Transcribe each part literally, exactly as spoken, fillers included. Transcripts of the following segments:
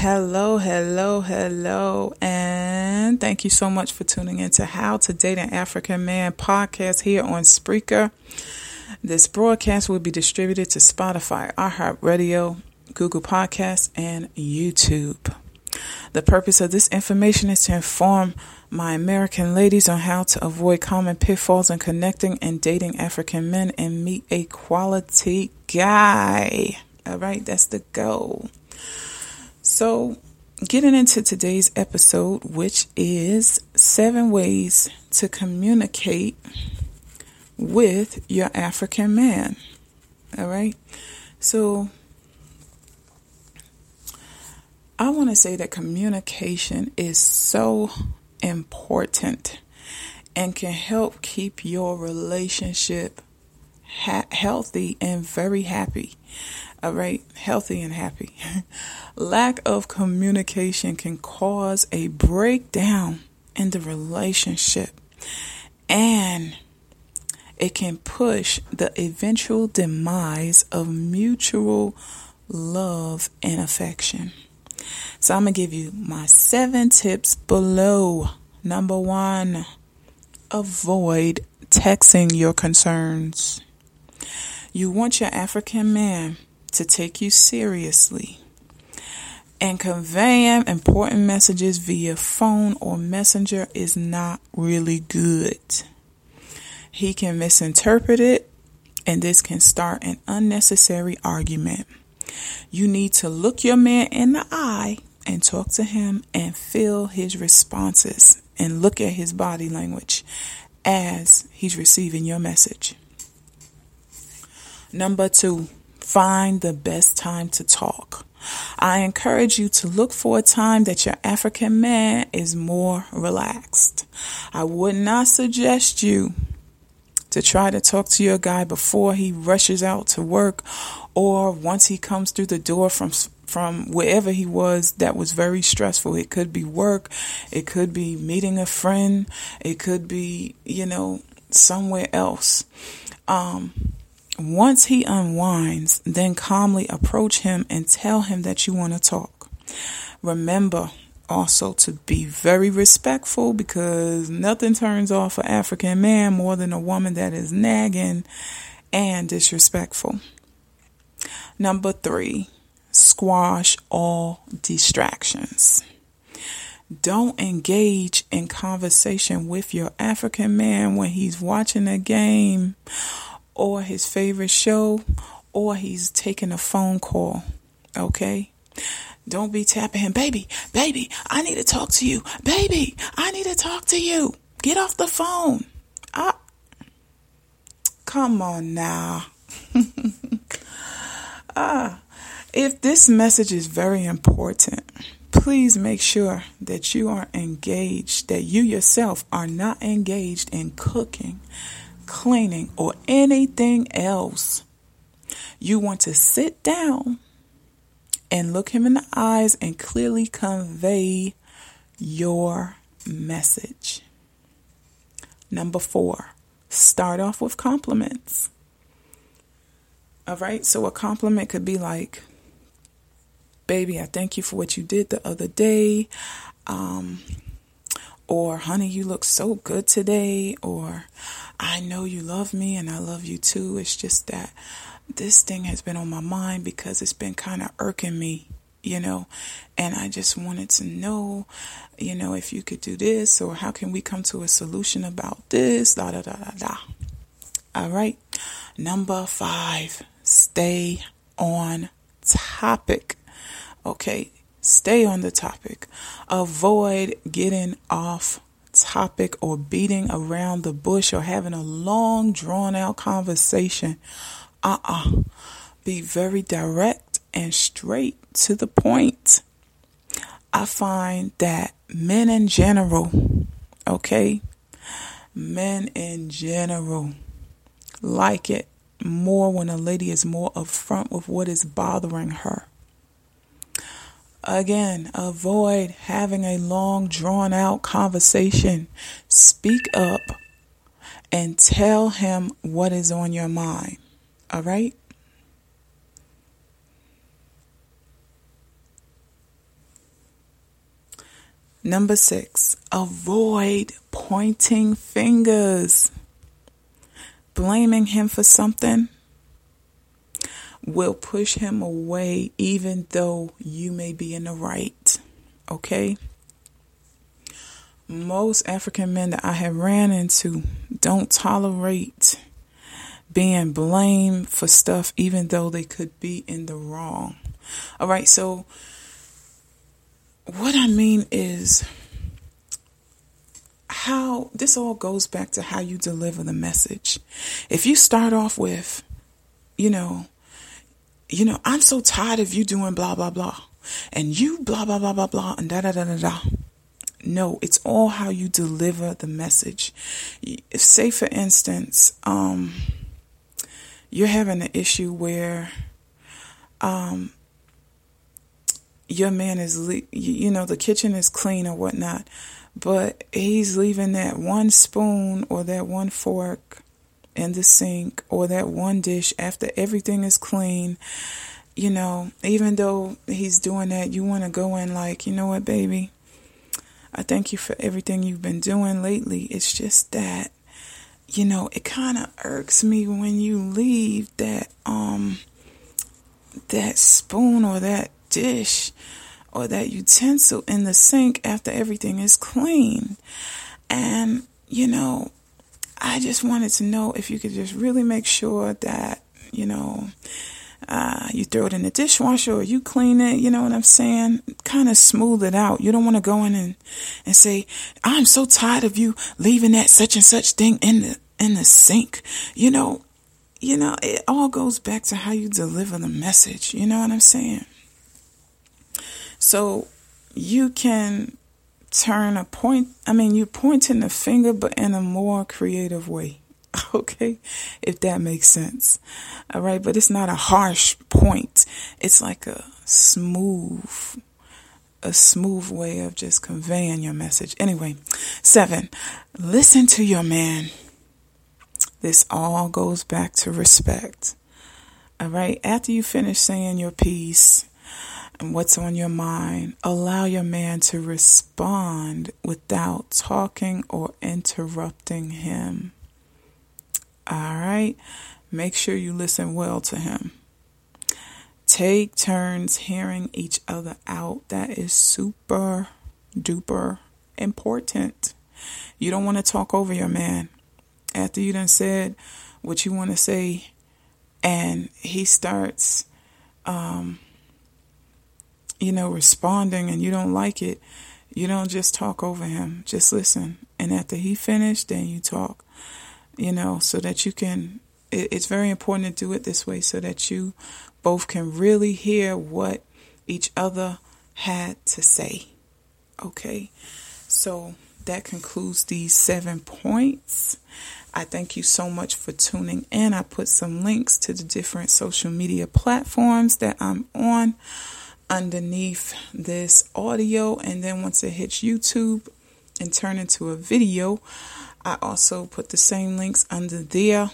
Hello, hello, hello, and thank you so much for tuning in to How to Date an African Man podcast here on Spreaker. This broadcast will be distributed to Spotify, iHeartRadio, Google Podcasts, and YouTube. The purpose of this information is to inform my American ladies on how to avoid common pitfalls in connecting and dating African men and meet a quality guy. All right, that's the goal. So, getting into today's episode, which is seven ways to communicate with your African man. All right. So, I want to say that communication is so important and can help keep your relationship ha- healthy and very happy. All right, healthy and happy. Lack of communication can cause a breakdown in the relationship, and it can push the eventual demise of mutual love and affection. So I'm going to give you my seven tips below. Number one, avoid texting your concerns. You want your African man to take you seriously and conveying important messages via phone or messenger is not really good. He can misinterpret it, and this can start an unnecessary argument. You need to look your man in the eye and talk to him and feel his responses and look at his body language as he's receiving your message. Number two, find the best time to talk. I encourage you to look for a time that your African man is more relaxed. I would not suggest you to try to talk to your guy before he rushes out to work or once he comes through the door from from wherever he was that was very stressful. It could be work. It could be meeting a friend. It could be, you know, somewhere else. Um... Once he unwinds, then calmly approach him and tell him that you want to talk. Remember also to be very respectful, because nothing turns off an African man more than a woman that is nagging and disrespectful. Number three, squash all distractions. Don't engage in conversation with your African man when he's watching a game or his favorite show, or he's taking a phone call, okay? Don't be tapping him, baby, baby, I need to talk to you. Baby, I need to talk to you. Get off the phone. I... Come on now. uh, if this message is very important, please make sure that you are engaged, that you yourself are not engaged in cooking, cleaning, or anything else. You want to sit down and look him in the eyes and clearly convey your message. Number four, start off with compliments. All right, so a compliment could be like, baby, I thank you for what you did the other day. Um, or honey, you look so good today. Or I know you love me and I love you too. It's just that this thing has been on my mind because it's been kind of irking me, you know, and I just wanted to know, you know, if you could do this, or how can we come to a solution about this, da, da, da, da, da. All right. Number five, stay on topic. Okay. Stay on the topic. Avoid getting off topic or beating around the bush or having a long, drawn out conversation. Uh-uh. Be very direct and straight to the point. I find that men in general, okay, men in general like it more when a lady is more upfront with what is bothering her. Again, avoid having a long, drawn-out conversation. Speak up and tell him what is on your mind, all right? Number six, avoid pointing fingers. Blaming him for something will push him away, even though you may be in the right. Okay? Most African men that I have ran into don't tolerate being blamed for stuff, even though they could be in the wrong. All right, so what I mean is how this all goes back to how you deliver the message. If you start off with, you know, you know, I'm so tired of you doing blah, blah, blah, and you blah, blah, blah, blah, blah, and da, da, da, da, da. No, it's all how you deliver the message. If, say, for instance, um, you're having an issue where um, your man is, le- you know, the kitchen is clean or whatnot, but he's leaving that one spoon or that one fork in the sink or that one dish after everything is clean. You know, even though he's doing that, you want to go in like, you know what, baby? I thank you for everything you've been doing lately. It's just that, you know, it kind of irks me when you leave that, um, that spoon or that dish or that utensil in the sink after everything is clean. And, you know, I just wanted to know if you could just really make sure that, you know, Uh, you throw it in the dishwasher or you clean it, you know what I'm saying? Kind of smooth it out. You don't want to go in and, and say, I'm so tired of you leaving that such and such thing in the in the sink. You know, you know, it all goes back to how you deliver the message. You know what I'm saying? So you can turn a point. I mean, you're pointing the finger, but in a more creative way. Okay, if that makes sense. All right, but it's not a harsh point. It's like a smooth, a smooth way of just conveying your message. Anyway, seven, listen to your man. This all goes back to respect. All right, after you finish saying your piece and what's on your mind, allow your man to respond without talking or interrupting him. All right, make sure you listen well to him. Take turns hearing each other out. That is super duper important. You don't want to talk over your man. After you done said what you want to say and he starts, um, you know, responding and you don't like it, you don't just talk over him. Just listen. And after he finished, then you talk. You know, so that you can, it, it's very important to do it this way so that you both can really hear what each other had to say. Okay, so that concludes these seven points. I thank you so much for tuning in. I put some links to the different social media platforms that I'm on underneath this audio. And then once it hits YouTube and turn into a video, I also put the same links under there.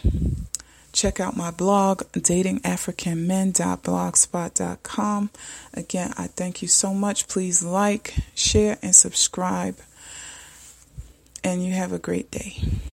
Check out my blog, dating african men dot blogspot dot com. Again, I thank you so much. Please like, share, and subscribe. And you have a great day.